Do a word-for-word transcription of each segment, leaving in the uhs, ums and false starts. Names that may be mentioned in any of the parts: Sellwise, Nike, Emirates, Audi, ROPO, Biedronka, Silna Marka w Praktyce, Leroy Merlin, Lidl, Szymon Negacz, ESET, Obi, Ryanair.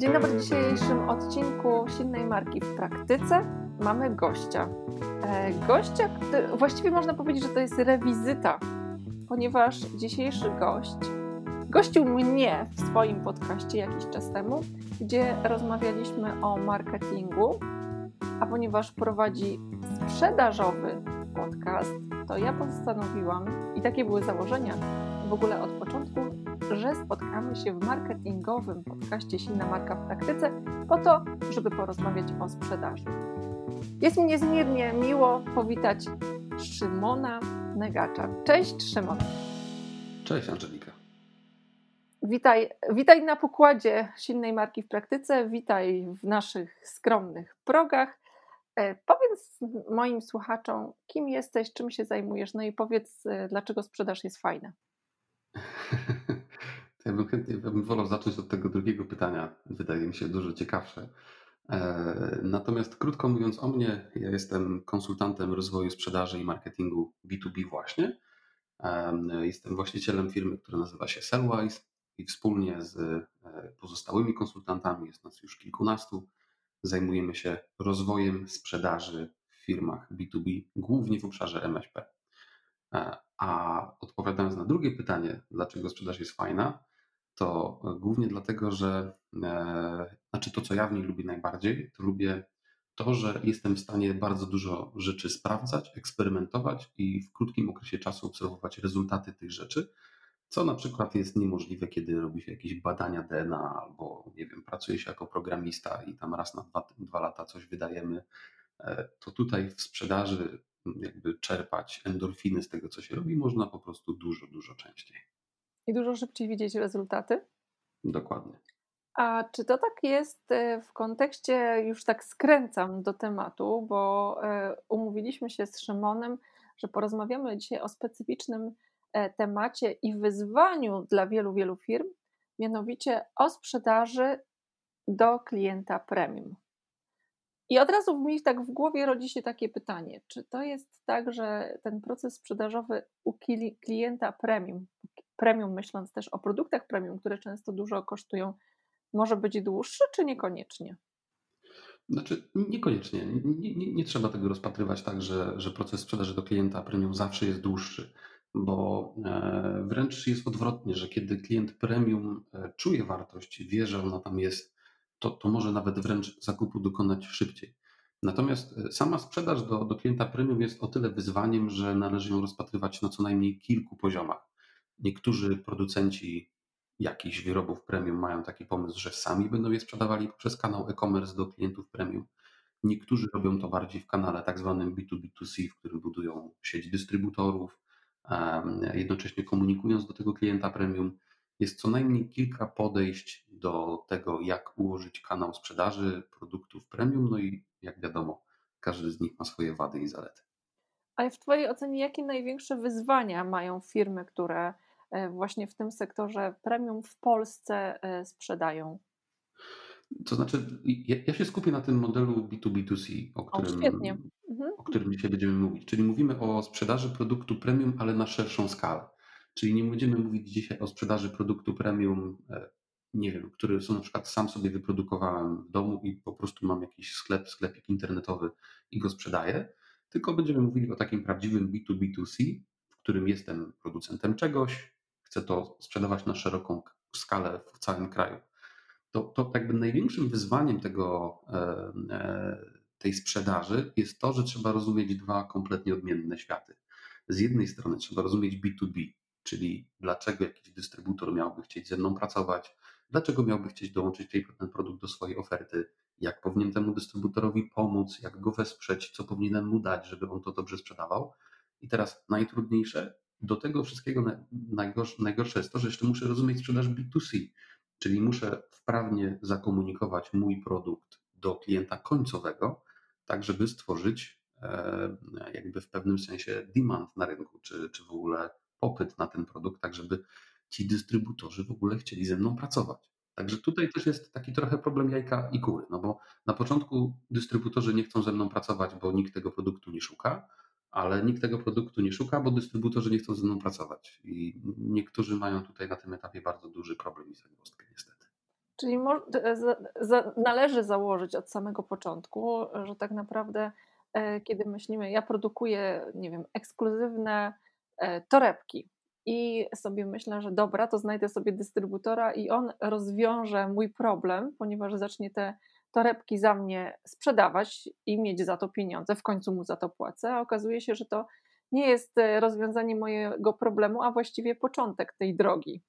Dzień dobry. W dzisiejszym odcinku Silnej Marki w Praktyce mamy gościa. Gościa, właściwie można powiedzieć, że to jest rewizyta, ponieważ dzisiejszy gość gościł mnie w swoim podcaście jakiś czas temu, gdzie rozmawialiśmy o marketingu, a ponieważ prowadzi sprzedażowy podcast, to ja postanowiłam, i takie były założenia w ogóle od początku, że spotkamy się w marketingowym podcaście Silna Marka w Praktyce po to, żeby porozmawiać o sprzedaży. Jest mi niezmiernie miło powitać Szymona Negacza. Cześć Szymon. Cześć Angelika. Witaj, witaj na pokładzie Silnej Marki w Praktyce, witaj w naszych skromnych progach. Powiedz moim słuchaczom, kim jesteś, czym się zajmujesz, no i powiedz, dlaczego sprzedaż jest fajna. Ja bym chętnie ja bym wolał zacząć od tego drugiego pytania, wydaje mi się dużo ciekawsze. Natomiast krótko mówiąc o mnie, ja jestem konsultantem rozwoju sprzedaży i marketingu bi tu bi właśnie. Jestem właścicielem firmy, która nazywa się Sellwise i wspólnie z pozostałymi konsultantami, jest nas już kilkunastu, zajmujemy się rozwojem sprzedaży w firmach bi tu bi, głównie w obszarze em es pe. A odpowiadając na drugie pytanie, dlaczego sprzedaż jest fajna, to głównie dlatego, że e, znaczy to, co ja w niej lubię najbardziej, to lubię to, że jestem w stanie bardzo dużo rzeczy sprawdzać, eksperymentować i w krótkim okresie czasu obserwować rezultaty tych rzeczy, co na przykład jest niemożliwe, kiedy robi się jakieś badania de en a albo nie wiem, pracuje się jako programista i tam raz na dwa, dwa lata coś wydajemy, e, to tutaj w sprzedaży jakby czerpać endorfiny z tego, co się robi, można po prostu dużo, dużo częściej. I dużo szybciej widzieć rezultaty? Dokładnie. A czy to tak jest w kontekście, już tak skręcam do tematu, bo umówiliśmy się z Szymonem, że porozmawiamy dzisiaj o specyficznym temacie i wyzwaniu dla wielu, wielu firm, mianowicie o sprzedaży do klienta premium. I od razu mi tak w głowie rodzi się takie pytanie, czy to jest tak, że ten proces sprzedażowy u klienta premium, premium myśląc też o produktach premium, które często dużo kosztują, może być dłuższy, czy niekoniecznie? Znaczy niekoniecznie. Nie, nie, nie trzeba tego rozpatrywać tak, że, że proces sprzedaży do klienta premium zawsze jest dłuższy, bo wręcz jest odwrotnie, że kiedy klient premium czuje wartość, wie, że ona tam jest, To, to może nawet wręcz zakupu dokonać szybciej. Natomiast sama sprzedaż do, do klienta premium jest o tyle wyzwaniem, że należy ją rozpatrywać na co najmniej kilku poziomach. Niektórzy producenci jakichś wyrobów premium mają taki pomysł, że sami będą je sprzedawali poprzez kanał e-commerce do klientów premium. Niektórzy robią to bardziej w kanale tak zwanym bi tu bi tu si, w którym budują sieć dystrybutorów, jednocześnie komunikując do tego klienta premium. Jest co najmniej kilka podejść do tego, jak ułożyć kanał sprzedaży produktów premium, no i jak wiadomo, każdy z nich ma swoje wady i zalety. Ale w Twojej ocenie jakie największe wyzwania mają firmy, które właśnie w tym sektorze premium w Polsce sprzedają? To znaczy, ja, ja się skupię na tym modelu bi tu bi tu si, o którym, o, świetnie. Mhm. o którym dzisiaj będziemy mówić. Czyli mówimy o sprzedaży produktu premium, ale na szerszą skalę. Czyli nie będziemy mówić dzisiaj o sprzedaży produktu premium, nie wiem, który na przykład sam sobie wyprodukowałem w domu i po prostu mam jakiś sklep, sklepik internetowy i go sprzedaję, tylko będziemy mówili o takim prawdziwym bi tu bi tu si, w którym jestem producentem czegoś, chcę to sprzedawać na szeroką skalę w całym kraju. To, to jakby największym wyzwaniem tego, tej sprzedaży jest to, że trzeba rozumieć dwa kompletnie odmienne światy. Z jednej strony trzeba rozumieć bi tu bi, czyli dlaczego jakiś dystrybutor miałby chcieć ze mną pracować, dlaczego miałby chcieć dołączyć ten produkt do swojej oferty, jak powinien temu dystrybutorowi pomóc, jak go wesprzeć, co powinienem mu dać, żeby on to dobrze sprzedawał. I teraz najtrudniejsze, do tego wszystkiego najgorsze, najgorsze jest to, że jeszcze muszę rozumieć sprzedaż bi tu si, czyli muszę wprawnie zakomunikować mój produkt do klienta końcowego, tak żeby stworzyć e, jakby w pewnym sensie demand na rynku, czy, czy w ogóle popyt na ten produkt, tak żeby ci dystrybutorzy w ogóle chcieli ze mną pracować. Także tutaj też jest taki trochę problem jajka i kury, no bo na początku dystrybutorzy nie chcą ze mną pracować, bo nikt tego produktu nie szuka, ale nikt tego produktu nie szuka, bo dystrybutorzy nie chcą ze mną pracować i niektórzy mają tutaj na tym etapie bardzo duży problem i zagwozdkę niestety. Czyli mo- za- za- należy założyć od samego początku, że tak naprawdę e, kiedy myślimy, ja produkuję, nie wiem, ekskluzywne e, torebki i sobie myślę, że dobra, to znajdę sobie dystrybutora i on rozwiąże mój problem, ponieważ zacznie te torebki za mnie sprzedawać i mieć za to pieniądze, w końcu mu za to płacę, a okazuje się, że to nie jest rozwiązanie mojego problemu, a właściwie początek tej drogi.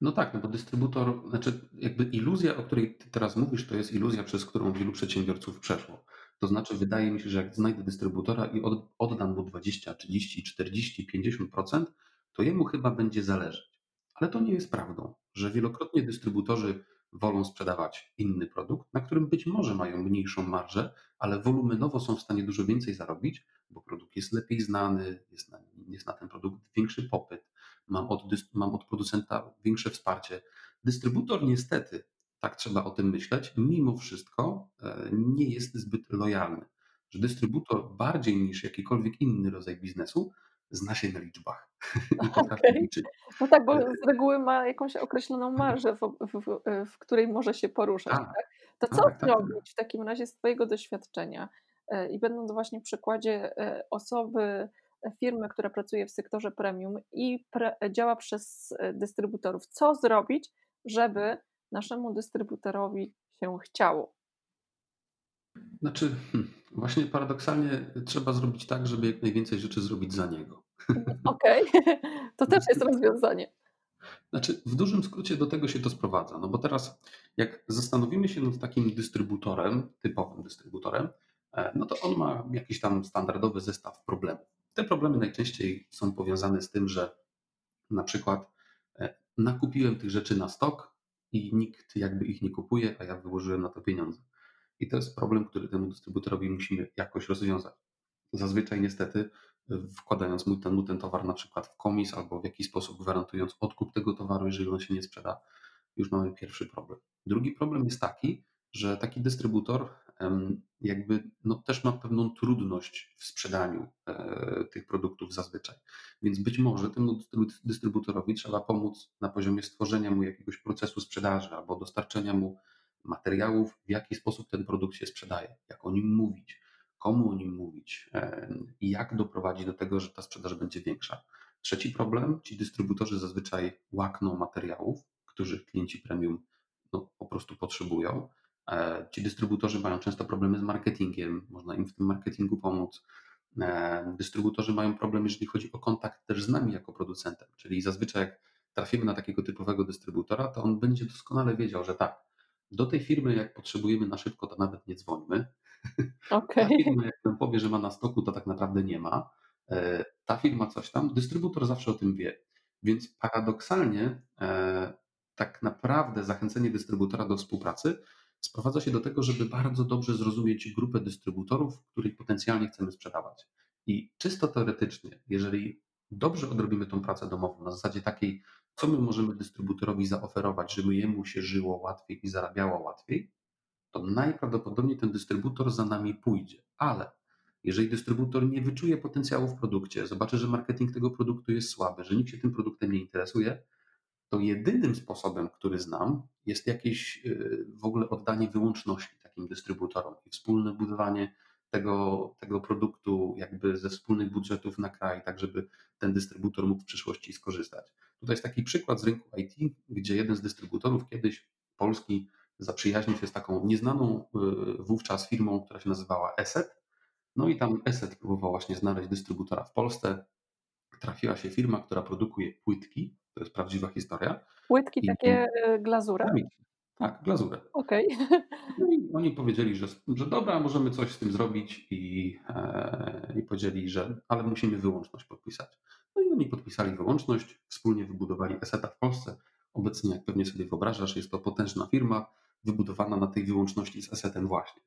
No tak, no bo dystrybutor, znaczy jakby iluzja, o której ty teraz mówisz, to jest iluzja, przez którą wielu przedsiębiorców przeszło. To znaczy wydaje mi się, że jak znajdę dystrybutora i od, oddam mu dwadzieścia, trzydzieści, czterdzieści, pięćdziesiąt procent, to jemu chyba będzie zależeć. Ale to nie jest prawdą, że wielokrotnie dystrybutorzy wolą sprzedawać inny produkt, na którym być może mają mniejszą marżę, ale wolumenowo są w stanie dużo więcej zarobić, bo produkt jest lepiej znany, jest na, jest na ten produkt większy popyt, mam od, mam od producenta większe wsparcie. Dystrybutor niestety, tak trzeba o tym myśleć, mimo wszystko nie jest zbyt lojalny, że dystrybutor bardziej niż jakikolwiek inny rodzaj biznesu zna się na liczbach. Okay. No tak, bo z reguły ma jakąś określoną marżę, w, w, w, w której może się poruszać. A, tak? To tak, co tak, zrobić tak. w takim razie z twojego doświadczenia? I będąc właśnie w przykładzie osoby, firmy, która pracuje w sektorze premium i pre, działa przez dystrybutorów, co zrobić, żeby naszemu dystrybutorowi się chciało? Znaczy właśnie paradoksalnie trzeba zrobić tak, żeby jak najwięcej rzeczy zrobić za niego. Okej, okay. To też jest rozwiązanie. Znaczy w dużym skrócie do tego się to sprowadza, no bo teraz jak zastanowimy się nad takim dystrybutorem, typowym dystrybutorem, no to on ma jakiś tam standardowy zestaw problemów. Te problemy najczęściej są powiązane z tym, że na przykład nakupiłem tych rzeczy na stok i nikt jakby ich nie kupuje, a ja wyłożyłem na to pieniądze. I to jest problem, który temu dystrybutorowi musimy jakoś rozwiązać. Zazwyczaj niestety wkładając mu ten, mu ten towar na przykład w komis albo w jakiś sposób gwarantując odkup tego towaru, jeżeli on się nie sprzeda, już mamy pierwszy problem. Drugi problem jest taki, że taki dystrybutor jakby no, też ma pewną trudność w sprzedaniu e, tych produktów zazwyczaj. Więc być może temu dystrybutorowi trzeba pomóc na poziomie stworzenia mu jakiegoś procesu sprzedaży albo dostarczenia mu materiałów, w jaki sposób ten produkt się sprzedaje, jak o nim mówić, komu o nim mówić i jak doprowadzić do tego, że ta sprzedaż będzie większa. Trzeci problem, ci dystrybutorzy zazwyczaj łakną materiałów, których klienci premium no, po prostu potrzebują. Ci dystrybutorzy mają często problemy z marketingiem, można im w tym marketingu pomóc. Dystrybutorzy mają problem, jeżeli chodzi o kontakt też z nami jako producentem, czyli zazwyczaj jak trafimy na takiego typowego dystrybutora, to on będzie doskonale wiedział, że tak, do tej firmy, jak potrzebujemy na szybko, to nawet nie dzwońmy. Okay. Ta firma, jak nam powie, że ma na stoku, to tak naprawdę nie ma. Ta firma coś tam, dystrybutor zawsze o tym wie. Więc paradoksalnie tak naprawdę zachęcenie dystrybutora do współpracy sprowadza się do tego, żeby bardzo dobrze zrozumieć grupę dystrybutorów, której potencjalnie chcemy sprzedawać. I czysto teoretycznie, jeżeli dobrze odrobimy tą pracę domową na zasadzie takiej, co my możemy dystrybutorowi zaoferować, żeby jemu się żyło łatwiej i zarabiało łatwiej, to najprawdopodobniej ten dystrybutor za nami pójdzie. Ale jeżeli dystrybutor nie wyczuje potencjału w produkcie, zobaczy, że marketing tego produktu jest słaby, że nikt się tym produktem nie interesuje, to jedynym sposobem, który znam, jest jakieś w ogóle oddanie wyłączności takim dystrybutorom i wspólne budowanie Tego, tego produktu jakby ze wspólnych budżetów na kraj, tak żeby ten dystrybutor mógł w przyszłości skorzystać. Tutaj jest taki przykład z rynku I T, gdzie jeden z dystrybutorów kiedyś polski zaprzyjaźnił się z taką nieznaną wówczas firmą, która się nazywała ESET. No i tam ESET próbował właśnie znaleźć dystrybutora w Polsce. Trafiła się firma, która produkuje płytki, to jest prawdziwa historia. Płytki I takie i... glazura? Tak, glazurę. Okej. Okay. No i oni powiedzieli, że, że dobra, możemy coś z tym zrobić i, e, i powiedzieli, że ale musimy wyłączność podpisać. No i oni podpisali wyłączność, wspólnie wybudowali ESETA w Polsce. Obecnie, jak pewnie sobie wyobrażasz, jest to potężna firma wybudowana na tej wyłączności z ESETem właśnie.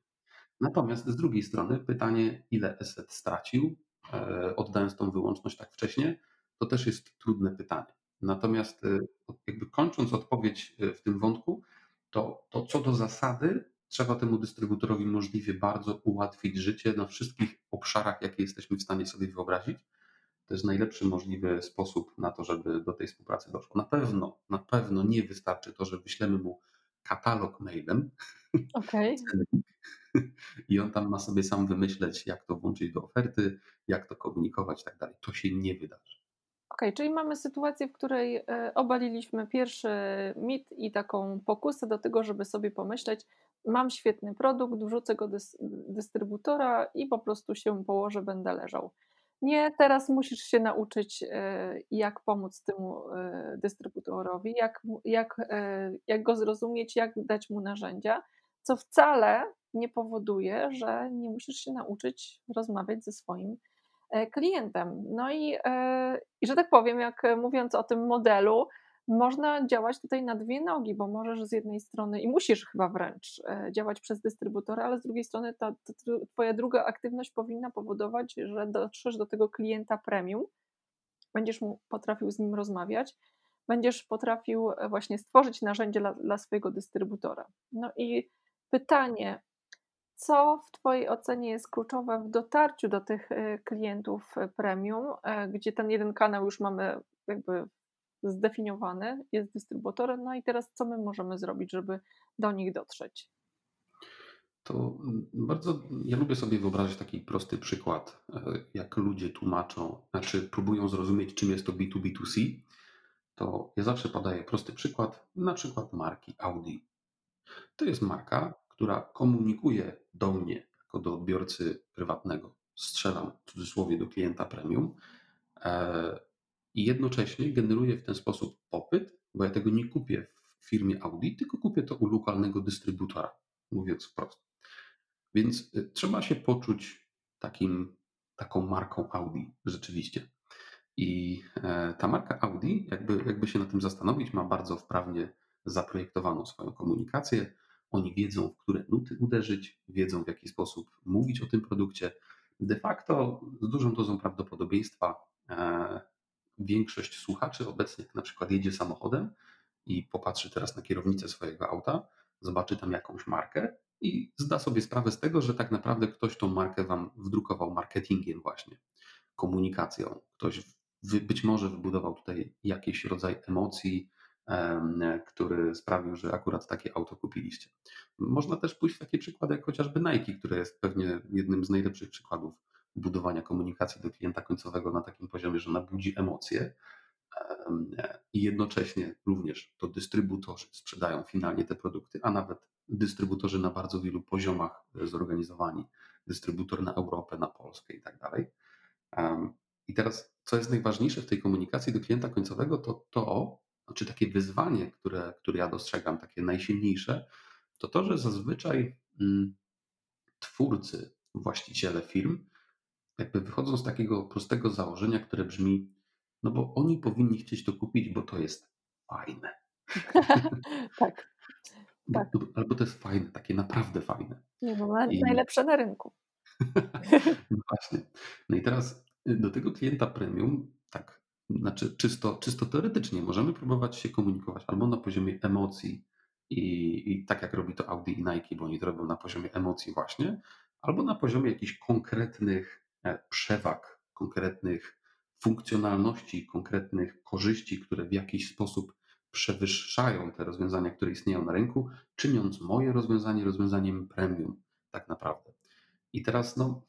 Natomiast z drugiej strony pytanie, ile ESET stracił, e, oddając tą wyłączność tak wcześnie, to też jest trudne pytanie. Natomiast e, jakby kończąc odpowiedź w tym wątku, To, to co do zasady trzeba temu dystrybutorowi możliwie bardzo ułatwić życie na wszystkich obszarach, jakie jesteśmy w stanie sobie wyobrazić. To jest najlepszy możliwy sposób na to, żeby do tej współpracy doszło. Na pewno, na pewno nie wystarczy to, że wyślemy mu katalog mailem. Okay. I on tam ma sobie sam wymyśleć, jak to włączyć do oferty, jak to komunikować i tak dalej. To się nie wydarzy. Okej, okay, czyli mamy sytuację, w której obaliliśmy pierwszy mit i taką pokusę do tego, żeby sobie pomyśleć, mam świetny produkt, wrzucę go do dystrybutora i po prostu się położę, będę leżał. Nie, teraz musisz się nauczyć, jak pomóc temu dystrybutorowi, jak, jak, jak go zrozumieć, jak dać mu narzędzia, co wcale nie powoduje, że nie musisz się nauczyć rozmawiać ze swoim klientem. No i, i że tak powiem, jak mówiąc o tym modelu, można działać tutaj na dwie nogi, bo możesz z jednej strony i musisz chyba wręcz działać przez dystrybutora, ale z drugiej strony ta, ta twoja druga aktywność powinna powodować, że dotrzesz do tego klienta premium, będziesz mu potrafił z nim rozmawiać, będziesz potrafił właśnie stworzyć narzędzie dla, dla swojego dystrybutora. No i pytanie, co w twojej ocenie jest kluczowe w dotarciu do tych klientów premium, gdzie ten jeden kanał już mamy jakby zdefiniowany, jest dystrybutorem, no i teraz co my możemy zrobić, żeby do nich dotrzeć? To bardzo, ja lubię sobie wyobrazić taki prosty przykład, jak ludzie tłumaczą, znaczy próbują zrozumieć, czym jest to B dwa B dwa C, to ja zawsze podaję prosty przykład, na przykład marki Audi. To jest marka, która komunikuje do mnie, jako do odbiorcy prywatnego, strzelam w cudzysłowie do klienta premium, e- i jednocześnie generuje w ten sposób popyt, bo ja tego nie kupię w firmie Audi, tylko kupię to u lokalnego dystrybutora, mówiąc wprost. Więc trzeba się poczuć takim, taką marką Audi rzeczywiście. I ta marka Audi, jakby, jakby się na tym zastanowić, ma bardzo wprawnie zaprojektowaną swoją komunikację. Oni wiedzą, w które nuty uderzyć, wiedzą, w jaki sposób mówić o tym produkcie. De facto z dużą dozą prawdopodobieństwa większość słuchaczy obecnie, jak na przykład jedzie samochodem i popatrzy teraz na kierownicę swojego auta, zobaczy tam jakąś markę i zda sobie sprawę z tego, że tak naprawdę ktoś tą markę wam wdrukował marketingiem właśnie, komunikacją. Ktoś być może wybudował tutaj jakiś rodzaj emocji, który sprawił, że akurat takie auto kupiliście. Można też pójść w taki przykład jak chociażby Nike, które jest pewnie jednym z najlepszych przykładów budowania komunikacji do klienta końcowego na takim poziomie, że nabudzi emocje i jednocześnie również to dystrybutorzy sprzedają finalnie te produkty, a nawet dystrybutorzy na bardzo wielu poziomach zorganizowani, dystrybutor na Europę, na Polskę i tak dalej. I teraz, co jest najważniejsze w tej komunikacji do klienta końcowego, to to, znaczy takie wyzwanie, które, które ja dostrzegam, takie najsilniejsze, to to, że zazwyczaj twórcy, właściciele firm jakby wychodzą z takiego prostego założenia, które brzmi, no bo oni powinni chcieć to kupić, bo to jest fajne. Tak. tak. Albo to jest fajne, takie naprawdę fajne. Nie, bo ma I... najlepsze na rynku. No właśnie. No i teraz do tego klienta premium, tak, znaczy czysto, czysto teoretycznie możemy próbować się komunikować albo na poziomie emocji i, i tak jak robi to Audi i Nike, bo oni to robią na poziomie emocji właśnie, albo na poziomie jakichś konkretnych przewag, konkretnych funkcjonalności, konkretnych korzyści, które w jakiś sposób przewyższają te rozwiązania, które istnieją na rynku, czyniąc moje rozwiązanie rozwiązaniem premium tak naprawdę. I teraz no,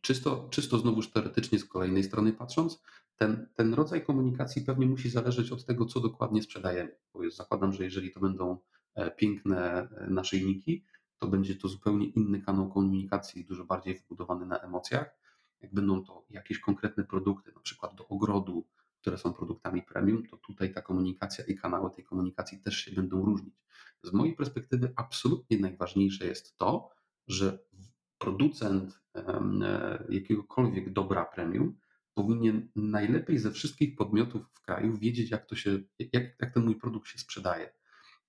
czysto, czysto znowuż teoretycznie z kolejnej strony patrząc, ten, ten rodzaj komunikacji pewnie musi zależeć od tego, co dokładnie sprzedajemy. Bo zakładam, że jeżeli to będą piękne naszyjniki, to będzie to zupełnie inny kanał komunikacji, dużo bardziej wybudowany na emocjach. Jak będą to jakieś konkretne produkty, na przykład do ogrodu, które są produktami premium, to tutaj ta komunikacja i kanały tej komunikacji też się będą różnić. Z mojej perspektywy absolutnie najważniejsze jest to, że producent jakiegokolwiek dobra premium powinien najlepiej ze wszystkich podmiotów w kraju wiedzieć, jak, to się, jak, jak ten mój produkt się sprzedaje.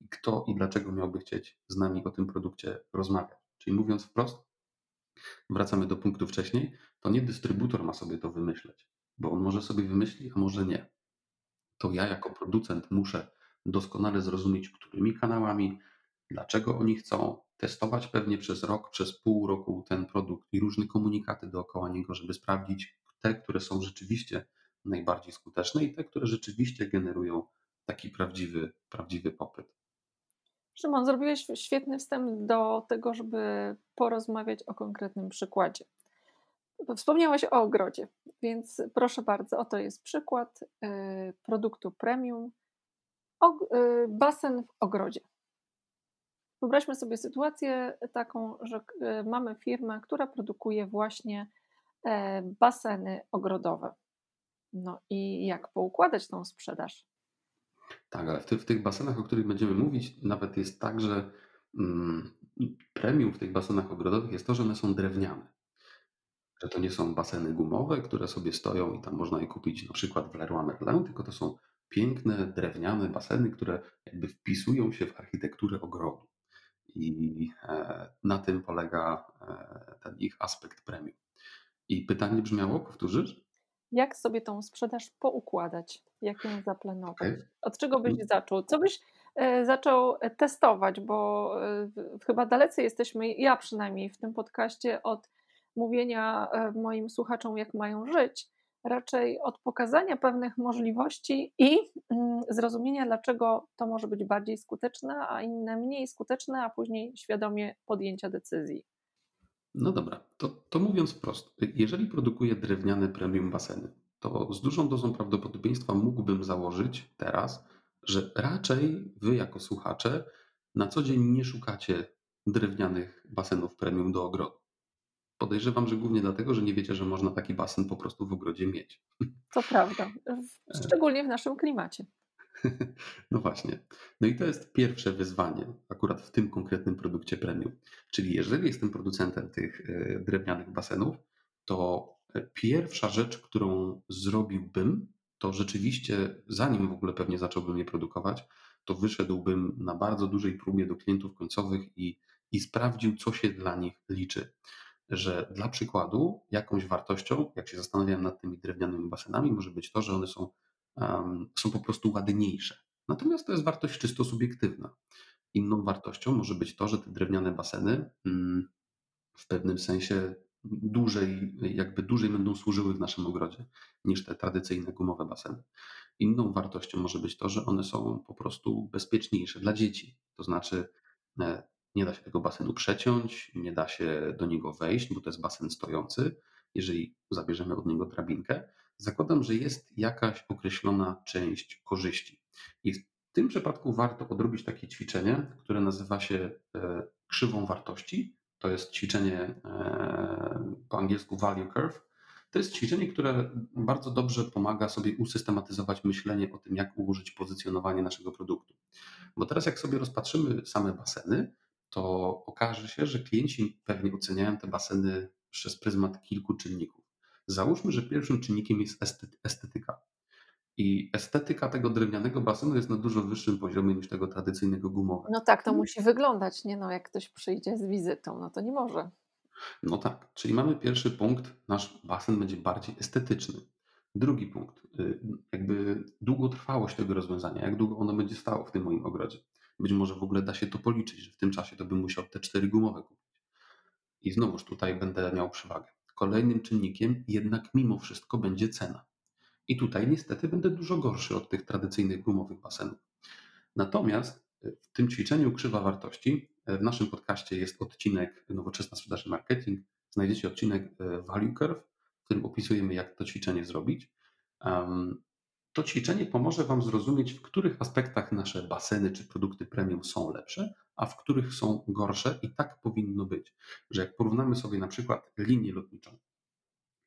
Kto i dlaczego miałby chcieć z nami o tym produkcie rozmawiać. Czyli mówiąc wprost, wracamy do punktu wcześniej, to nie dystrybutor ma sobie to wymyśleć, bo on może sobie wymyśli, a może nie. To ja jako producent muszę doskonale zrozumieć, którymi kanałami, dlaczego oni chcą, testować pewnie przez rok, przez pół roku ten produkt i różne komunikaty dookoła niego, żeby sprawdzić te, które są rzeczywiście najbardziej skuteczne i te, które rzeczywiście generują taki prawdziwy, prawdziwy popyt. Szymon, zrobiłeś świetny wstęp do tego, żeby porozmawiać o konkretnym przykładzie. Wspomniałeś o ogrodzie, więc proszę bardzo, oto jest przykład produktu premium, basen w ogrodzie. Wyobraźmy sobie sytuację taką, że mamy firmę, która produkuje właśnie baseny ogrodowe. No i jak poukładać tą sprzedaż? Tak, ale w, ty, w tych basenach, o których będziemy mówić, nawet jest tak, że mm, premium w tych basenach ogrodowych jest to, że one są drewniane. Że to nie są baseny gumowe, które sobie stoją i tam można je kupić na przykład w Leroy Merlin, tylko to są piękne, drewniane baseny, które jakby wpisują się w architekturę ogrodu. I e, na tym polega e, ten ich aspekt premium. I pytanie brzmiało, powtórzysz? Jak sobie tą sprzedaż poukładać? Jak ją zaplanować? Okay. Od czego byś zaczął? Co byś zaczął testować? Bo chyba dalecy jesteśmy, ja przynajmniej w tym podcaście, od mówienia moim słuchaczom, jak mają żyć. Raczej od pokazania pewnych możliwości i zrozumienia, dlaczego to może być bardziej skuteczne, a inne mniej skuteczne, a później świadomie podjęcia decyzji. No dobra, to, to mówiąc wprost, jeżeli produkuję drewniane premium baseny, to z dużą dozą prawdopodobieństwa mógłbym założyć teraz, że raczej wy jako słuchacze na co dzień nie szukacie drewnianych basenów premium do ogrodu. Podejrzewam, że głównie dlatego, że nie wiecie, że można taki basen po prostu w ogrodzie mieć. To prawda, szczególnie w naszym klimacie. No właśnie. No i to jest pierwsze wyzwanie akurat w tym konkretnym produkcie premium. Czyli jeżeli jestem producentem tych drewnianych basenów, to pierwsza rzecz, którą zrobiłbym, to rzeczywiście zanim w ogóle pewnie zacząłbym je produkować, to wyszedłbym na bardzo dużej próbie do klientów końcowych i, i sprawdził, co się dla nich liczy. Że dla przykładu jakąś wartością, jak się zastanawiałem nad tymi drewnianymi basenami, może być to, że one są Um, są po prostu ładniejsze. Natomiast to jest wartość czysto subiektywna. Inną wartością może być to, że te drewniane baseny mm, w pewnym sensie dłużej, jakby dłużej będą służyły w naszym ogrodzie niż te tradycyjne gumowe baseny. Inną wartością może być to, że one są po prostu bezpieczniejsze dla dzieci. To znaczy e, nie da się tego basenu przeciąć, nie da się do niego wejść, bo to jest basen stojący. Jeżeli zabierzemy od niego drabinkę, zakładam, że jest jakaś określona część korzyści. I w tym przypadku warto odrobić takie ćwiczenie, które nazywa się krzywą wartości. To jest ćwiczenie po angielsku value curve. To jest ćwiczenie, które bardzo dobrze pomaga sobie usystematyzować myślenie o tym, jak ułożyć pozycjonowanie naszego produktu. Bo teraz jak sobie rozpatrzymy same baseny, to okaże się, że klienci pewnie oceniają te baseny przez pryzmat kilku czynników. Załóżmy, że pierwszym czynnikiem jest estetyka. I estetyka tego drewnianego basenu jest na dużo wyższym poziomie niż tego tradycyjnego gumowego. No tak, to musi wyglądać, nie? No, jak ktoś przyjdzie z wizytą, no to nie może. No tak, czyli mamy pierwszy punkt, nasz basen będzie bardziej estetyczny. Drugi punkt, jakby długotrwałość tego rozwiązania, jak długo ono będzie stało w tym moim ogrodzie. Być może w ogóle da się to policzyć, że w tym czasie to bym musiał te cztery gumowe kupić. I znowuż tutaj będę miał przewagę. Kolejnym czynnikiem jednak mimo wszystko będzie cena. I tutaj niestety będę dużo gorszy od tych tradycyjnych gumowych basenów. Natomiast w tym ćwiczeniu krzywa wartości, w naszym podcaście jest odcinek Nowoczesna Sprzedaż i Marketing, znajdziecie odcinek Value Curve, w którym opisujemy, jak to ćwiczenie zrobić. To ćwiczenie pomoże Wam zrozumieć, w których aspektach nasze baseny czy produkty premium są lepsze, a w których są gorsze i tak powinno być, że jak porównamy sobie na przykład linię lotniczą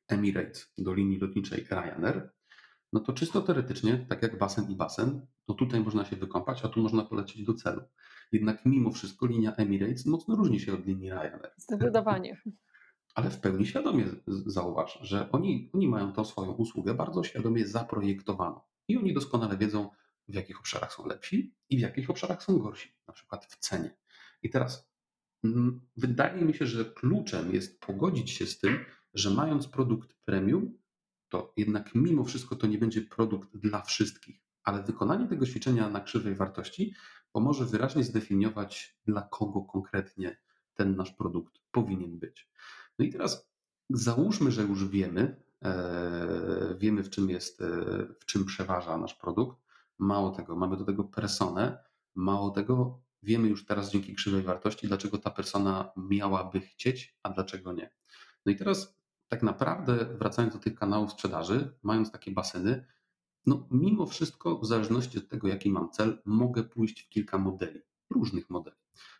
Emirates do linii lotniczej Ryanair, no to czysto teoretycznie, tak jak basen i basen, no tutaj można się wykąpać, a tu można polecieć do celu. Jednak mimo wszystko linia Emirates mocno różni się od linii Ryanair. Zdecydowanie. Ale w pełni świadomie zauważ, że oni, oni mają tą swoją usługę bardzo świadomie zaprojektowaną i oni doskonale wiedzą, w jakich obszarach są lepsi i w jakich obszarach są gorsi, na przykład w cenie. I teraz wydaje mi się, że kluczem jest pogodzić się z tym, że mając produkt premium, to jednak mimo wszystko to nie będzie produkt dla wszystkich, ale wykonanie tego ćwiczenia na krzywej wartości pomoże wyraźnie zdefiniować, dla kogo konkretnie ten nasz produkt powinien być. No i teraz załóżmy, że już wiemy, e, wiemy w czym jest, e, w czym przeważa nasz produkt. Mało tego, mamy do tego personę, mało tego, wiemy już teraz dzięki krzywej wartości, dlaczego ta persona miałaby chcieć, a dlaczego nie. No i teraz tak naprawdę wracając do tych kanałów sprzedaży, mając takie baseny, no mimo wszystko w zależności od tego, jaki mam cel, mogę pójść w kilka modeli, różnych modeli.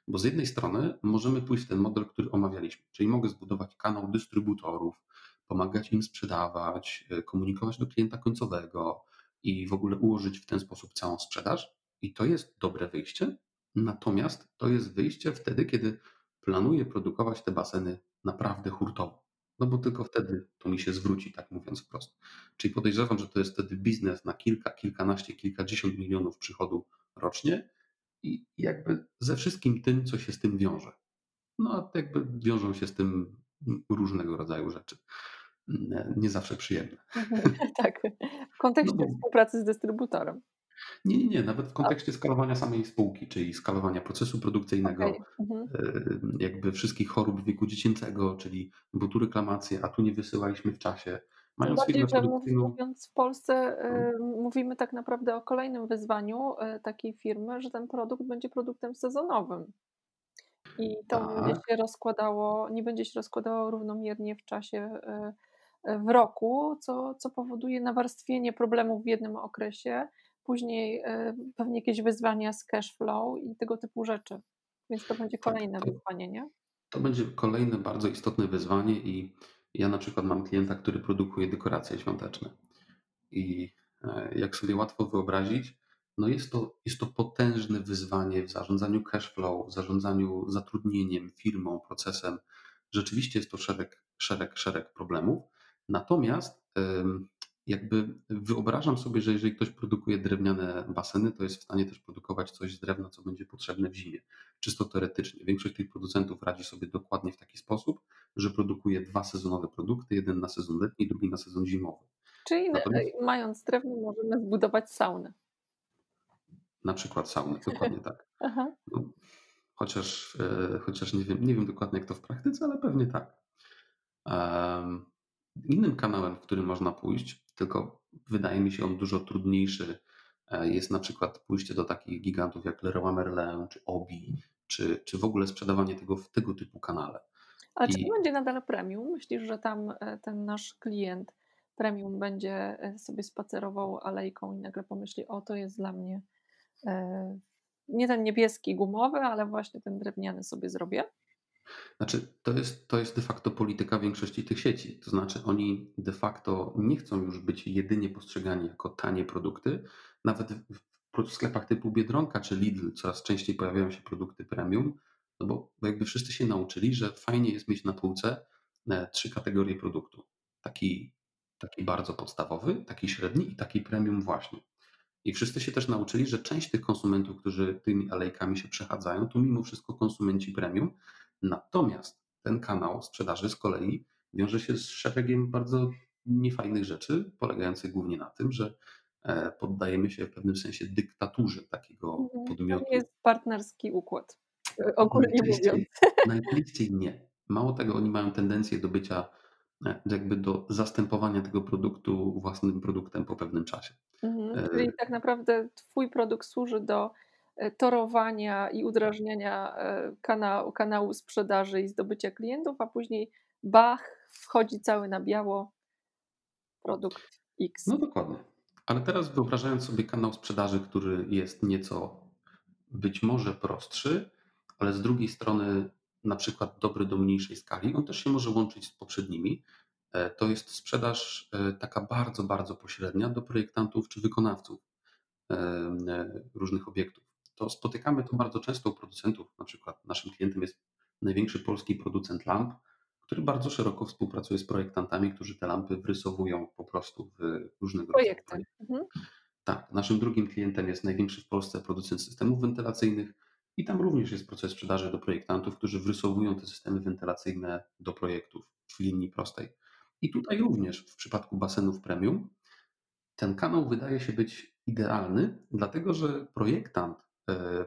Bo z jednej strony możemy pójść w ten model, który omawialiśmy, czyli mogę zbudować kanał dystrybutorów, pomagać im sprzedawać, komunikować do klienta końcowego i w ogóle ułożyć w ten sposób całą sprzedaż. I to jest dobre wyjście, natomiast to jest wyjście wtedy, kiedy planuję produkować te baseny naprawdę hurtowo. No bo tylko wtedy to mi się zwróci, tak mówiąc wprost. Czyli podejrzewam, że to jest wtedy biznes na kilka, kilkanaście, kilkadziesiąt milionów przychodu rocznie i jakby ze wszystkim tym, co się z tym wiąże. No a jakby wiążą się z tym różnego rodzaju rzeczy. Nie zawsze przyjemne. Tak, w kontekście no bo... współpracy z dystrybutorem. Nie, nie, nie, nawet w kontekście skalowania samej spółki, czyli skalowania procesu produkcyjnego, okay. mhm. jakby wszystkich chorób wieku dziecięcego, czyli bo tu reklamacje, a tu nie wysyłaliśmy w czasie. Mając firmę produkcyjną... Mówiąc w Polsce no. mówimy tak naprawdę o kolejnym wyzwaniu takiej firmy, że ten produkt będzie produktem sezonowym. I to tak. będzie się rozkładało, nie będzie się rozkładało równomiernie w czasie w roku, co, co powoduje nawarstwienie problemów w jednym okresie. Później pewnie jakieś wyzwania z cash flow i tego typu rzeczy. Więc to będzie kolejne tak, to, wyzwanie, nie? To będzie kolejne bardzo istotne wyzwanie i ja na przykład mam klienta, który produkuje dekoracje świąteczne. I jak sobie łatwo wyobrazić, no jest to, jest to potężne wyzwanie w zarządzaniu cash flow, w zarządzaniu zatrudnieniem, firmą, procesem. Rzeczywiście jest to szereg, szereg, szereg problemów. Natomiast ym, jakby wyobrażam sobie, że jeżeli ktoś produkuje drewniane baseny, to jest w stanie też produkować coś z drewna, co będzie potrzebne w zimie, czysto teoretycznie. Większość tych producentów radzi sobie dokładnie w taki sposób, że produkuje dwa sezonowe produkty, jeden na sezon letni, drugi na sezon zimowy. Czyli Natomiast... mając drewno możemy zbudować saunę. Na przykład saunę, dokładnie tak. No, chociaż e, chociaż nie wiem, nie wiem dokładnie jak to w praktyce, ale pewnie tak. Um, innym kanałem, w którym można pójść, tylko wydaje mi się on dużo trudniejszy, jest na przykład pójście do takich gigantów jak Leroy Merlin, czy Obi, czy, czy w ogóle sprzedawanie tego w tego typu kanale. Ale I... czy to będzie nadal premium? Myślisz, że tam ten nasz klient premium będzie sobie spacerował alejką i nagle pomyśli, o to jest dla mnie nie ten niebieski gumowy, ale właśnie ten drewniany sobie zrobię? Znaczy, to jest, to jest de facto polityka większości tych sieci. To znaczy, oni de facto nie chcą już być jedynie postrzegani jako tanie produkty. Nawet w sklepach typu Biedronka czy Lidl coraz częściej pojawiają się produkty premium, no bo, bo jakby wszyscy się nauczyli, że fajnie jest mieć na półce trzy kategorie produktu. Taki, taki bardzo podstawowy, taki średni i taki premium właśnie. I wszyscy się też nauczyli, że część tych konsumentów, którzy tymi alejkami się przechadzają, to mimo wszystko konsumenci premium. Natomiast ten kanał sprzedaży z kolei wiąże się z szeregiem bardzo niefajnych rzeczy, polegających głównie na tym, że poddajemy się w pewnym sensie dyktaturze takiego podmiotu. To jest partnerski układ, ogólnie mówiąc. Najczęściej nie. Mało tego, oni mają tendencję do bycia, jakby do zastępowania tego produktu własnym produktem po pewnym czasie. Mhm, czyli tak naprawdę twój produkt służy do torowania i udrażniania kanału, kanału sprzedaży i zdobycia klientów, a później bach, wchodzi cały na biało produkt X. No dokładnie. Ale teraz wyobrażając sobie kanał sprzedaży, który jest nieco być może prostszy, ale z drugiej strony na przykład dobry do mniejszej skali, on też się może łączyć z poprzednimi. To jest sprzedaż taka bardzo, bardzo pośrednia do projektantów czy wykonawców różnych obiektów. To spotykamy to bardzo często u producentów. Na przykład naszym klientem jest największy polski producent lamp, który bardzo szeroko współpracuje z projektantami, którzy te lampy wrysowują po prostu w różnego rodzaju projekty. Mhm. Tak, naszym drugim klientem jest największy w Polsce producent systemów wentylacyjnych i tam również jest proces sprzedaży do projektantów, którzy wrysowują te systemy wentylacyjne do projektów w linii prostej. I tutaj również w przypadku basenów premium ten kanał wydaje się być idealny, dlatego że projektant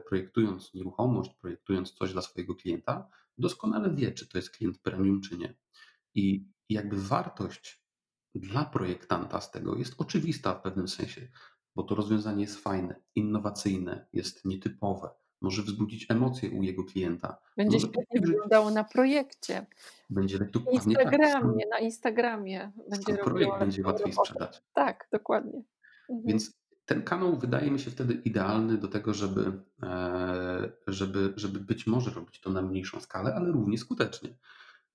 projektując nieruchomość, projektując coś dla swojego klienta, doskonale wie, czy to jest klient premium, czy nie. I jakby wartość dla projektanta z tego jest oczywista w pewnym sensie, bo to rozwiązanie jest fajne, innowacyjne, jest nietypowe, może wzbudzić emocje u jego klienta. Będzie może się pewnie wyglądało na projekcie. Będzie dokładnie Instagramie, tak. Na Instagramie. Będzie projekt robiła, będzie łatwiej robotę. Sprzedać. Tak, dokładnie. Mhm. Więc ten kanał wydaje mi się wtedy idealny do tego, żeby, żeby, żeby być może robić to na mniejszą skalę, ale równie skutecznie.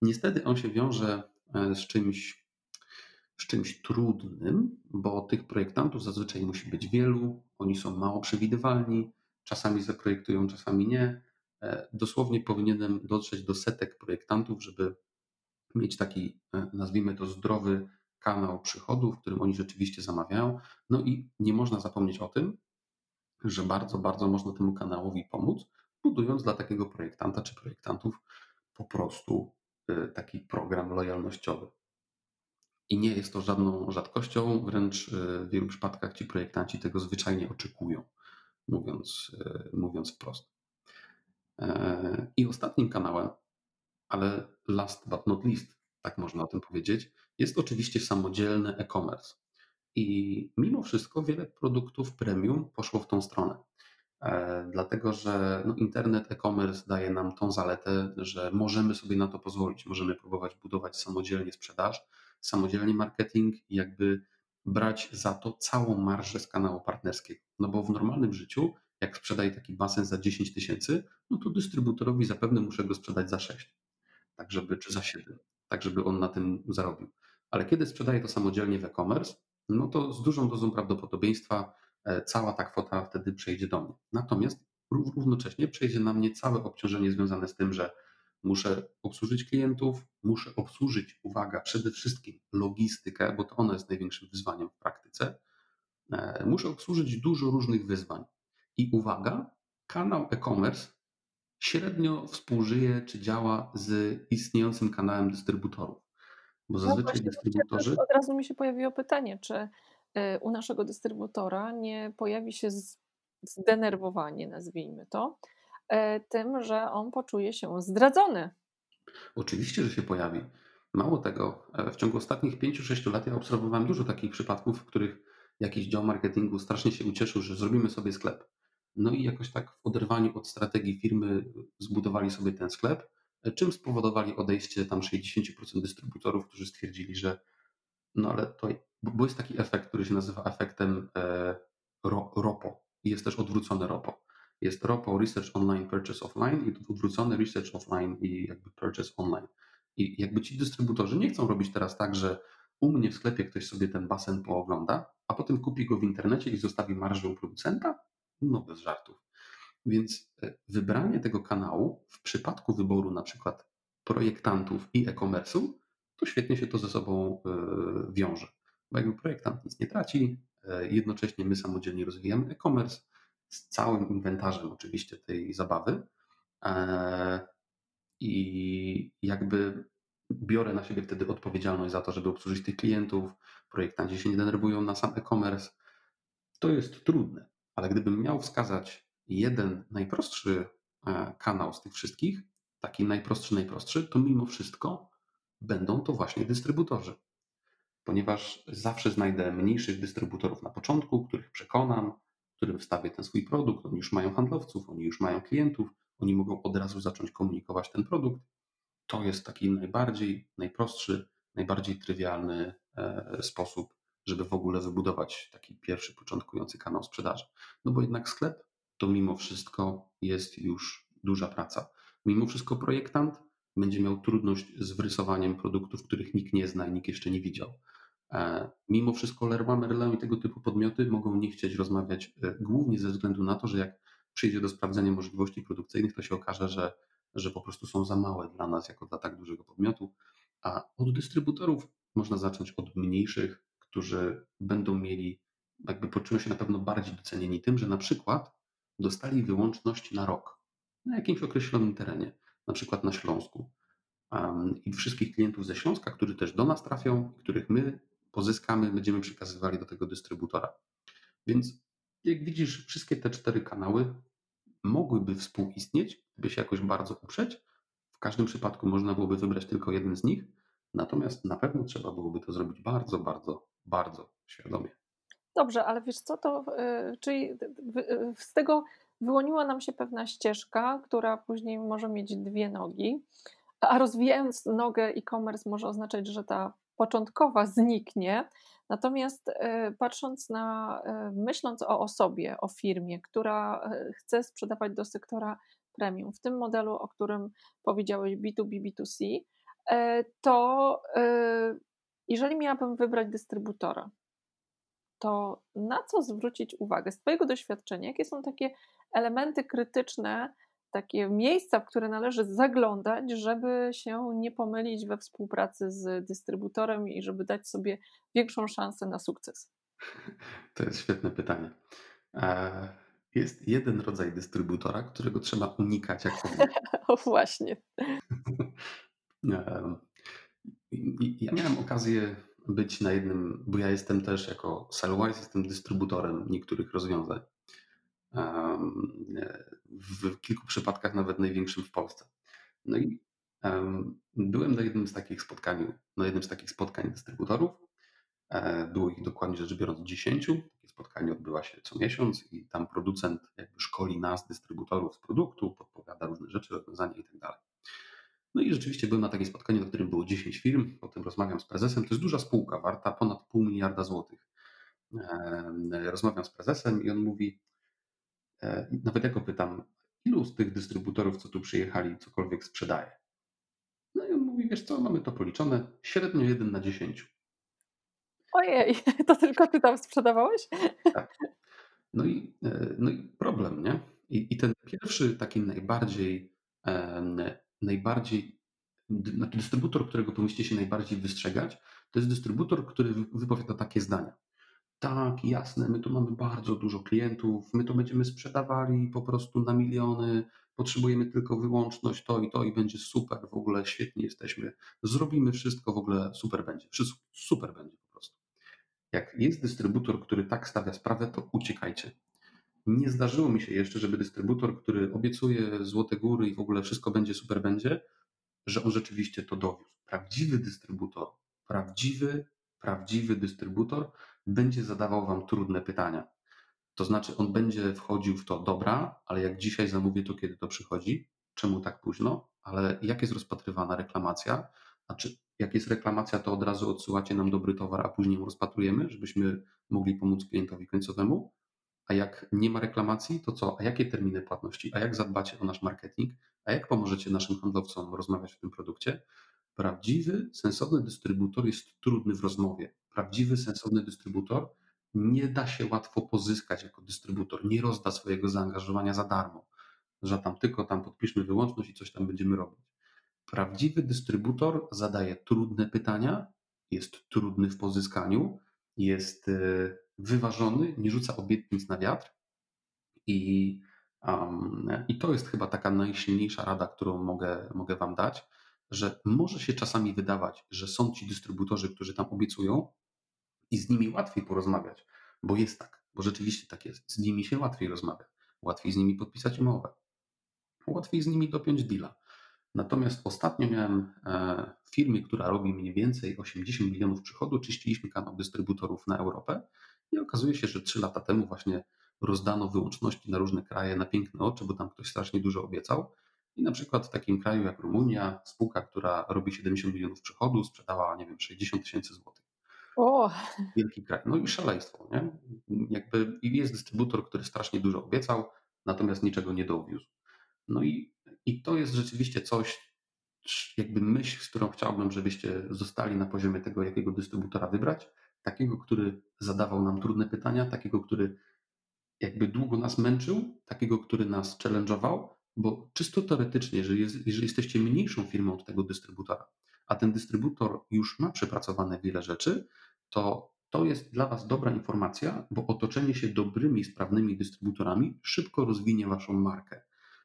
Niestety on się wiąże z czymś, z czymś trudnym, bo tych projektantów zazwyczaj musi być wielu, oni są mało przewidywalni, czasami zaprojektują, czasami nie. Dosłownie powinienem dotrzeć do setek projektantów, żeby mieć taki, nazwijmy to, zdrowy kanał przychodów, w którym oni rzeczywiście zamawiają. No i nie można zapomnieć o tym, że bardzo, bardzo można temu kanałowi pomóc, budując dla takiego projektanta czy projektantów po prostu taki program lojalnościowy. I nie jest to żadną rzadkością, wręcz w wielu przypadkach ci projektanci tego zwyczajnie oczekują, mówiąc, mówiąc wprost. I ostatnim kanałem, ale last but not least, tak można o tym powiedzieć, jest oczywiście samodzielny e-commerce. I mimo wszystko wiele produktów premium poszło w tą stronę, dlatego że no, internet e-commerce daje nam tą zaletę, że możemy sobie na to pozwolić, możemy próbować budować samodzielnie sprzedaż, samodzielnie marketing i jakby brać za to całą marżę z kanału partnerskiego. No bo w normalnym życiu, jak sprzedaję taki basen za dziesięć tysięcy, no to dystrybutorowi zapewne muszę go sprzedać za sześć, tak żeby, czy za siedem, tak żeby on na tym zarobił. Ale kiedy sprzedaję to samodzielnie w e-commerce, no to z dużą dozą prawdopodobieństwa cała ta kwota wtedy przejdzie do mnie. Natomiast równocześnie przejdzie na mnie całe obciążenie związane z tym, że muszę obsłużyć klientów, muszę obsłużyć, uwaga, przede wszystkim logistykę, bo to ona jest największym wyzwaniem w praktyce. Muszę obsłużyć dużo różnych wyzwań. I uwaga, kanał e-commerce średnio współżyje czy działa z istniejącym kanałem dystrybutorów. Bo zazwyczaj no dystrybutorzy... Od razu mi się pojawiło pytanie, czy u naszego dystrybutora nie pojawi się zdenerwowanie, nazwijmy to, tym, że on poczuje się zdradzony. Oczywiście, że się pojawi. Mało tego, w ciągu ostatnich pięciu sześciu lat ja obserwowałem dużo takich przypadków, w których jakiś dział marketingu strasznie się ucieszył, że zrobimy sobie sklep. No i jakoś tak w oderwaniu od strategii firmy zbudowali sobie ten sklep, czym spowodowali odejście tam sześćdziesiąt procent dystrybutorów, którzy stwierdzili, że no ale to, bo jest taki efekt, który się nazywa efektem e, ro, ROPO i jest też odwrócone ROPO. Jest ROPO, Research Online, Purchase Offline i to odwrócone Research Offline i jakby Purchase Online. I jakby ci dystrybutorzy nie chcą robić teraz tak, że u mnie w sklepie ktoś sobie ten basen poogląda, a potem kupi go w internecie i zostawi marżę u producenta? No bez żartów. Więc wybranie tego kanału w przypadku wyboru na przykład projektantów i e-commerce'u, to świetnie się to ze sobą wiąże. Bo jakby projektant nic nie traci, jednocześnie my samodzielnie rozwijamy e-commerce z całym inwentarzem oczywiście tej zabawy i jakby biorę na siebie wtedy odpowiedzialność za to, żeby obsłużyć tych klientów, projektanci się nie denerwują na sam e-commerce. To jest trudne, ale gdybym miał wskazać jeden najprostszy kanał z tych wszystkich, taki najprostszy, najprostszy, to mimo wszystko będą to właśnie dystrybutorzy. Ponieważ zawsze znajdę mniejszych dystrybutorów na początku, których przekonam, którym wstawię ten swój produkt, oni już mają handlowców, oni już mają klientów, oni mogą od razu zacząć komunikować ten produkt. To jest taki najbardziej, najprostszy, najbardziej trywialny sposób, żeby w ogóle wybudować taki pierwszy, początkujący kanał sprzedaży. No bo jednak sklep to mimo wszystko jest już duża praca. Mimo wszystko projektant będzie miał trudność z wrysowaniem produktów, których nikt nie zna i nikt jeszcze nie widział. Mimo wszystko Leroy Merlin i tego typu podmioty mogą nie chcieć rozmawiać głównie ze względu na to, że jak przyjdzie do sprawdzenia możliwości produkcyjnych, to się okaże, że, że po prostu są za małe dla nas jako dla tak dużego podmiotu. A od dystrybutorów można zacząć od mniejszych, którzy będą mieli, jakby poczują się na pewno bardziej docenieni tym, że na przykład dostali wyłączność na rok na jakimś określonym terenie, na przykład na Śląsku. I wszystkich klientów ze Śląska, którzy też do nas trafią, których my pozyskamy, będziemy przekazywali do tego dystrybutora. Więc jak widzisz, wszystkie te cztery kanały mogłyby współistnieć, gdyby się jakoś bardzo uprzeć. W każdym przypadku można byłoby wybrać tylko jeden z nich, natomiast na pewno trzeba byłoby to zrobić bardzo, bardzo, bardzo świadomie. Dobrze, ale wiesz co, to, czyli z tego wyłoniła nam się pewna ścieżka, która później może mieć dwie nogi, a rozwijając nogę e-commerce może oznaczać, że ta początkowa zniknie, natomiast patrząc na, myśląc o osobie, o firmie, która chce sprzedawać do sektora premium, w tym modelu, o którym powiedziałeś bi tu bi, bi tu si, to jeżeli miałabym wybrać dystrybutora, to na co zwrócić uwagę? Z Twojego doświadczenia, jakie są takie elementy krytyczne, takie miejsca, w które należy zaglądać, żeby się nie pomylić we współpracy z dystrybutorem i żeby dać sobie większą szansę na sukces? To jest świetne pytanie. Jest jeden rodzaj dystrybutora, którego trzeba unikać. Jak o właśnie. Ja miałem okazję być na jednym, bo ja jestem też jako Sellwise, jestem dystrybutorem niektórych rozwiązań. W kilku przypadkach nawet największym w Polsce. No i byłem na jednym z takich spotkań, na jednym z takich spotkań dystrybutorów. Było ich dokładnie rzecz biorąc dziesięciu. Takie spotkanie odbywa się co miesiąc i tam producent jakby szkoli nas, dystrybutorów z produktu, podpowiada różne rzeczy, rozwiązania i tak dalej. No i rzeczywiście byłem na takim spotkaniu, na którym było dziesięć firm, potem rozmawiam z prezesem, to jest duża spółka, warta ponad pół miliarda złotych. Rozmawiam z prezesem i on mówi, nawet ja go pytam, ilu z tych dystrybutorów, co tu przyjechali, cokolwiek sprzedaje? No i on mówi, wiesz co, mamy to policzone, średnio jeden na dziesięć. Ojej, to tylko ty tam sprzedawałeś? Tak. No i, no i problem, nie? I, i ten pierwszy, taki najbardziej... najbardziej, dystrybutor, którego powinniście się najbardziej wystrzegać, to jest dystrybutor, który wypowiada takie zdania. Tak, jasne, my tu mamy bardzo dużo klientów, my to będziemy sprzedawali po prostu na miliony, potrzebujemy tylko wyłączność, to i to i będzie super, w ogóle świetnie jesteśmy, zrobimy wszystko, w ogóle super będzie, wszystko super będzie po prostu. Jak jest dystrybutor, który tak stawia sprawę, to uciekajcie. Nie zdarzyło mi się jeszcze, żeby dystrybutor, który obiecuje złote góry i w ogóle wszystko będzie, super będzie, że on rzeczywiście to dowiózł. Prawdziwy dystrybutor, prawdziwy, prawdziwy dystrybutor będzie zadawał wam trudne pytania. To znaczy on będzie wchodził w to, dobra, ale jak dzisiaj zamówię, to kiedy to przychodzi? Czemu tak późno? Ale jak jest rozpatrywana reklamacja? A czy jak jest reklamacja, to od razu odsyłacie nam dobry towar, a później rozpatrujemy, żebyśmy mogli pomóc klientowi końcowemu? A jak nie ma reklamacji, to co? A jakie terminy płatności? A jak zadbacie o nasz marketing? A jak pomożecie naszym handlowcom rozmawiać w tym produkcie? Prawdziwy, sensowny dystrybutor jest trudny w rozmowie. Prawdziwy, sensowny dystrybutor nie da się łatwo pozyskać jako dystrybutor. Nie rozda swojego zaangażowania za darmo, że tam tylko tam podpiszmy wyłączność i coś tam będziemy robić. Prawdziwy dystrybutor zadaje trudne pytania, jest trudny w pozyskaniu, jest... Yy, wyważony, nie rzuca obietnic na wiatr i, um, i to jest chyba taka najsilniejsza rada, którą mogę, mogę wam dać, że może się czasami wydawać, że są ci dystrybutorzy, którzy tam obiecują i z nimi łatwiej porozmawiać, bo jest tak, bo rzeczywiście tak jest, z nimi się łatwiej rozmawia, łatwiej z nimi podpisać umowę, łatwiej z nimi dopiąć deala. Natomiast ostatnio miałem w firmie, która robi mniej więcej osiemdziesiąt milionów przychodu, czyściliśmy kanał dystrybutorów na Europę i okazuje się, że trzy lata temu właśnie rozdano wyłączności na różne kraje na piękne oczy, bo tam ktoś strasznie dużo obiecał. I na przykład w takim kraju jak Rumunia spółka, która robi siedemdziesiąt milionów przychodu, sprzedała, nie wiem, sześćdziesiąt tysięcy złotych. O! Wielki kraj. No i szaleństwo, nie? Jakby jest dystrybutor, który strasznie dużo obiecał, natomiast niczego nie dowiózł. No i, i to jest rzeczywiście coś, jakby myśl, z którą chciałbym, żebyście zostali na poziomie tego, jakiego dystrybutora wybrać. Takiego, który zadawał nam trudne pytania, takiego, który jakby długo nas męczył, takiego, który nas challenge'ował, bo czysto teoretycznie, jeżeli, jest, jeżeli jesteście mniejszą firmą od tego dystrybutora, a ten dystrybutor już ma przepracowane wiele rzeczy, to to jest dla was dobra informacja, bo otoczenie się dobrymi, sprawnymi dystrybutorami szybko rozwinie waszą markę,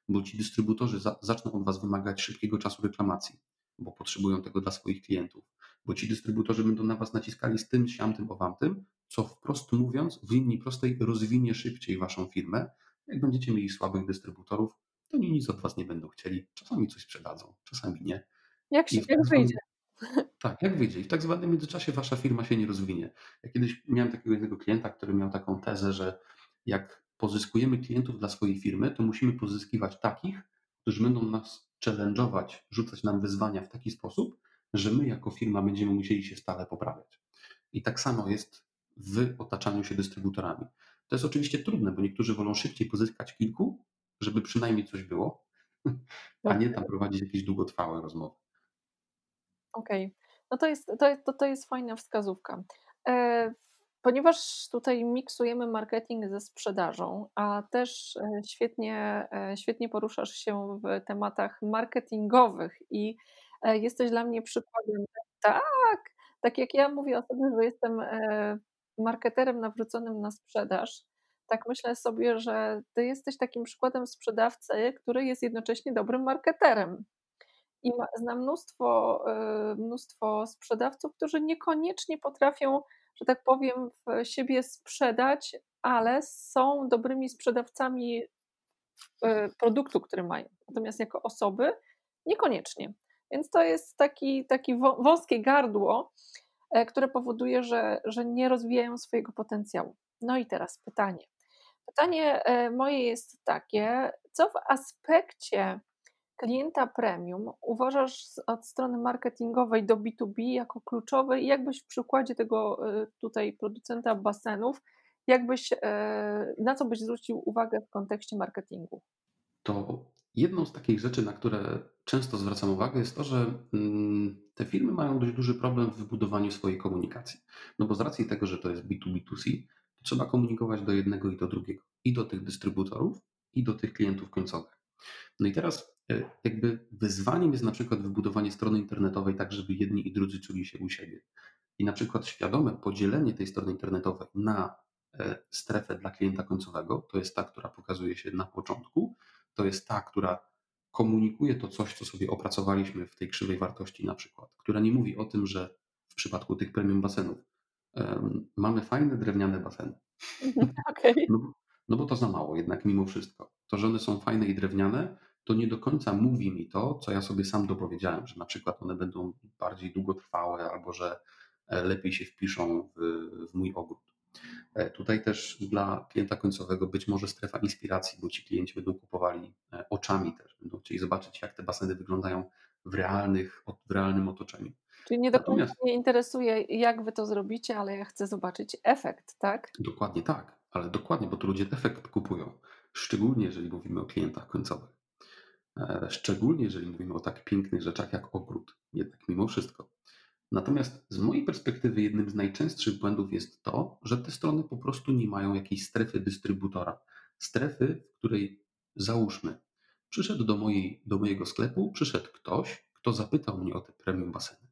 bo ci dystrybutorzy za, zaczną od was wymagać szybkiego czasu reklamacji, bo potrzebują tego dla swoich klientów. Bo ci dystrybutorzy będą na was naciskali z tym, siam, tym, owam, tym, co wprost mówiąc w linii prostej rozwinie szybciej waszą firmę. Jak będziecie mieli słabych dystrybutorów, to oni nic od was nie będą chcieli. Czasami coś sprzedadzą, czasami nie. Jak się tak wyjdzie. Tak, jak wyjdzie. I w tak zwanym międzyczasie wasza firma się nie rozwinie. Ja kiedyś miałem takiego jednego klienta, który miał taką tezę, że jak pozyskujemy klientów dla swojej firmy, to musimy pozyskiwać takich, którzy będą nas challenge'ować, rzucać nam wyzwania w taki sposób, że my jako firma będziemy musieli się stale poprawiać. I tak samo jest w otaczaniu się dystrybutorami. To jest oczywiście trudne, bo niektórzy wolą szybciej pozyskać kilku, żeby przynajmniej coś było, a nie tam prowadzić jakieś długotrwałe rozmowy. Okej, okay. No to jest, to, jest, to, to jest fajna wskazówka. Ponieważ tutaj miksujemy marketing ze sprzedażą, a też świetnie, świetnie poruszasz się w tematach marketingowych i jesteś dla mnie przykładem, tak, tak jak ja mówię o sobie, że jestem marketerem nawróconym na sprzedaż, tak myślę sobie, że ty jesteś takim przykładem sprzedawcy, który jest jednocześnie dobrym marketerem. I znam mnóstwo, mnóstwo sprzedawców, którzy niekoniecznie potrafią, że tak powiem, siebie sprzedać, ale są dobrymi sprzedawcami produktu, który mają. Natomiast jako osoby niekoniecznie. Więc to jest taki, taki wąskie gardło, które powoduje, że, że nie rozwijają swojego potencjału. No i teraz pytanie. Pytanie moje jest takie, co w aspekcie klienta premium uważasz od strony marketingowej do B dwa B jako kluczowy i jakbyś w przykładzie tego tutaj producenta basenów, jakbyś, na co byś zwrócił uwagę w kontekście marketingu? To jedną z takich rzeczy, na które często zwracam uwagę, jest to, że te firmy mają dość duży problem w wybudowaniu swojej komunikacji. No bo z racji tego, że to jest B dwa B dwa C, to trzeba komunikować do jednego i do drugiego. I do tych dystrybutorów, i do tych klientów końcowych. No i teraz jakby wyzwaniem jest na przykład wybudowanie strony internetowej tak, żeby jedni i drudzy czuli się u siebie. I na przykład świadome podzielenie tej strony internetowej na strefę dla klienta końcowego, to jest ta, która pokazuje się na początku, to jest ta, która komunikuje to coś, co sobie opracowaliśmy w tej krzywej wartości na przykład, która nie mówi o tym, że w przypadku tych premium basenów um, mamy fajne drewniane baseny. Okay. No, no bo to za mało jednak mimo wszystko. To, że one są fajne i drewniane, to nie do końca mówi mi to, co ja sobie sam dopowiedziałem, że na przykład one będą bardziej długotrwałe albo że lepiej się wpiszą w, w mój ogród. Tutaj też dla klienta końcowego być może strefa inspiracji, bo ci klienci będą kupowali oczami też, będą chcieli zobaczyć, jak te baseny wyglądają w, realnych, w realnym otoczeniu. Czyli nie do końca Natomiast... mnie interesuje, jak wy to zrobicie, ale ja chcę zobaczyć efekt, tak? Dokładnie tak, ale dokładnie, bo to ludzie efekt kupują, szczególnie jeżeli mówimy o klientach końcowych, szczególnie jeżeli mówimy o tak pięknych rzeczach jak ogród, jednak mimo wszystko. Natomiast z mojej perspektywy jednym z najczęstszych błędów jest to, że te strony po prostu nie mają jakiejś strefy dystrybutora. Strefy, w której załóżmy, przyszedł do, mojej, do mojego sklepu, przyszedł ktoś, kto zapytał mnie o te premium baseny.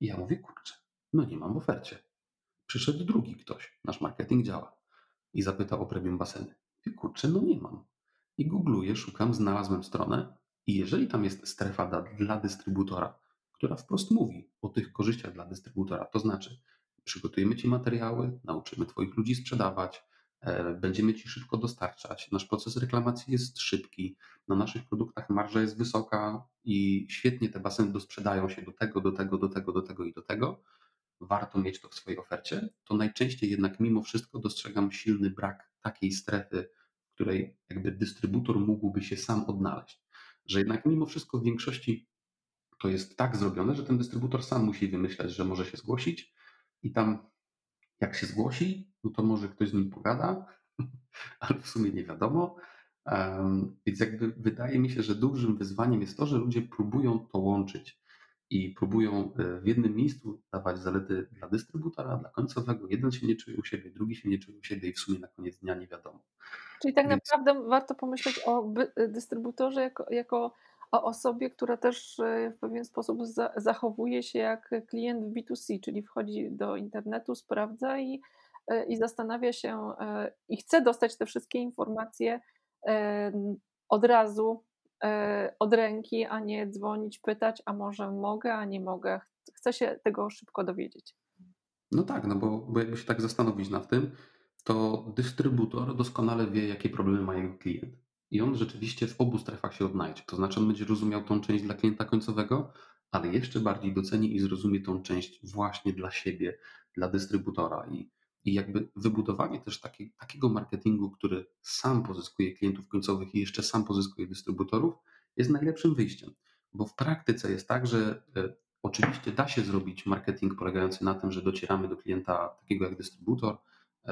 I ja mówię, kurczę, no nie mam w ofercie. Przyszedł drugi ktoś, nasz marketing działa i zapytał o premium baseny. I kurczę, no nie mam. I googluję, szukam, znalazłem stronę i jeżeli tam jest strefa dla, dla dystrybutora, która wprost mówi o tych korzyściach dla dystrybutora. To znaczy, przygotujemy Ci materiały, nauczymy Twoich ludzi sprzedawać, e, będziemy Ci szybko dostarczać, nasz proces reklamacji jest szybki, na naszych produktach marża jest wysoka i świetnie te baseny dosprzedają się do tego, do tego, do tego, do tego i do tego. Warto mieć to w swojej ofercie. To najczęściej jednak mimo wszystko dostrzegam silny brak takiej strefy, w której jakby dystrybutor mógłby się sam odnaleźć. Że jednak mimo wszystko w większości to jest tak zrobione, że ten dystrybutor sam musi wymyślać, że może się zgłosić i tam jak się zgłosi, no to może ktoś z nim pogada, ale w sumie nie wiadomo. Um, więc jakby wydaje mi się, że dużym wyzwaniem jest to, że ludzie próbują to łączyć i próbują w jednym miejscu dawać zalety dla dystrybutora, dla końcowego. Jeden się nie czuje u siebie, drugi się nie czuje u siebie i w sumie na koniec dnia nie wiadomo. Czyli tak więc... naprawdę warto pomyśleć o dystrybutorze jako... jako... o osobie, która też w pewien sposób za- zachowuje się jak klient w B dwa C, czyli wchodzi do internetu, sprawdza i, i zastanawia się i chce dostać te wszystkie informacje od razu, od ręki, a nie dzwonić, pytać, a może mogę, a nie mogę. Chce się tego szybko dowiedzieć. No tak, no bo, bo jakby się tak zastanowić nad tym, to dystrybutor doskonale wie, jakie problemy ma jego klient. I on rzeczywiście w obu strefach się odnajdzie. To znaczy on będzie rozumiał tą część dla klienta końcowego, ale jeszcze bardziej doceni i zrozumie tą część właśnie dla siebie, dla dystrybutora. I I jakby wybudowanie też takie, takiego marketingu, który sam pozyskuje klientów końcowych i jeszcze sam pozyskuje dystrybutorów, jest najlepszym wyjściem. Bo w praktyce jest tak, że y, oczywiście da się zrobić marketing polegający na tym, że docieramy do klienta takiego jak dystrybutor. Y,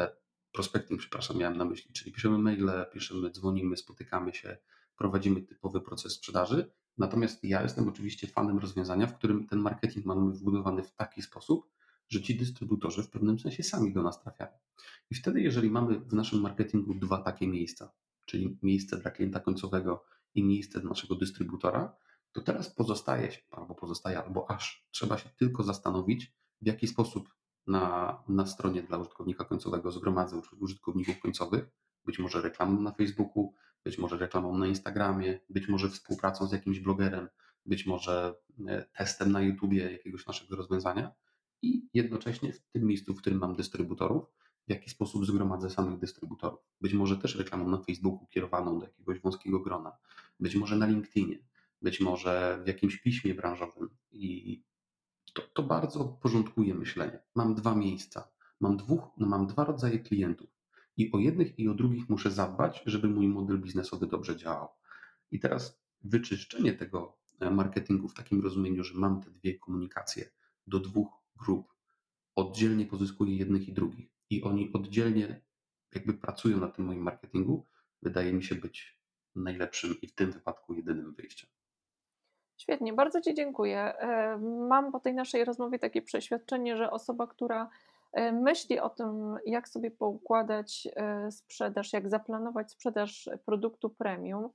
prospecting, przepraszam, miałem na myśli, czyli piszemy maile, piszemy, dzwonimy, spotykamy się, prowadzimy typowy proces sprzedaży. Natomiast ja jestem oczywiście fanem rozwiązania, w którym ten marketing mamy wbudowany w taki sposób, że ci dystrybutorzy w pewnym sensie sami do nas trafiają. I wtedy, jeżeli mamy w naszym marketingu dwa takie miejsca, czyli miejsce dla klienta końcowego i miejsce dla naszego dystrybutora, to teraz pozostaje się, albo pozostaje, albo aż trzeba się tylko zastanowić, w jaki sposób na, na stronie dla użytkownika końcowego zgromadzę użytkowników końcowych, być może reklamą na Facebooku, być może reklamą na Instagramie, być może współpracą z jakimś blogerem, być może testem na YouTubie jakiegoś naszego rozwiązania, i jednocześnie w tym miejscu, w którym mam dystrybutorów, w jaki sposób zgromadzę samych dystrybutorów. Być może też reklamą na Facebooku kierowaną do jakiegoś wąskiego grona, być może na LinkedInie, być może w jakimś piśmie branżowym. I to, to bardzo porządkuje myślenie. Mam dwa miejsca, mam, dwóch, no mam dwa rodzaje klientów i o jednych i o drugich muszę zadbać, żeby mój model biznesowy dobrze działał. I teraz wyczyszczenie tego marketingu w takim rozumieniu, że mam te dwie komunikacje do dwóch grup, oddzielnie pozyskuję jednych i drugich i oni oddzielnie jakby pracują na tym moim marketingu, wydaje mi się być najlepszym i w tym wypadku jedynym wyjściem. Świetnie, bardzo Ci dziękuję. Mam po tej naszej rozmowie takie przeświadczenie, że osoba, która myśli o tym, jak sobie poukładać sprzedaż, jak zaplanować sprzedaż produktu premium,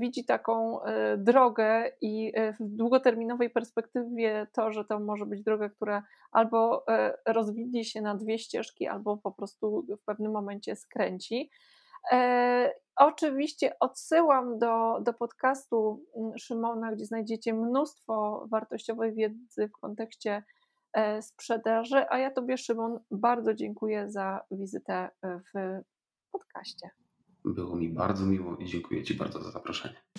widzi taką drogę i w długoterminowej perspektywie to, że to może być droga, która albo rozwidli się na dwie ścieżki, albo po prostu w pewnym momencie skręci. Oczywiście odsyłam do, do podcastu Szymona, gdzie znajdziecie mnóstwo wartościowej wiedzy w kontekście sprzedaży, a ja Tobie, Szymon, bardzo dziękuję za wizytę w podcaście. Było mi bardzo miło i dziękuję Ci bardzo za zaproszenie.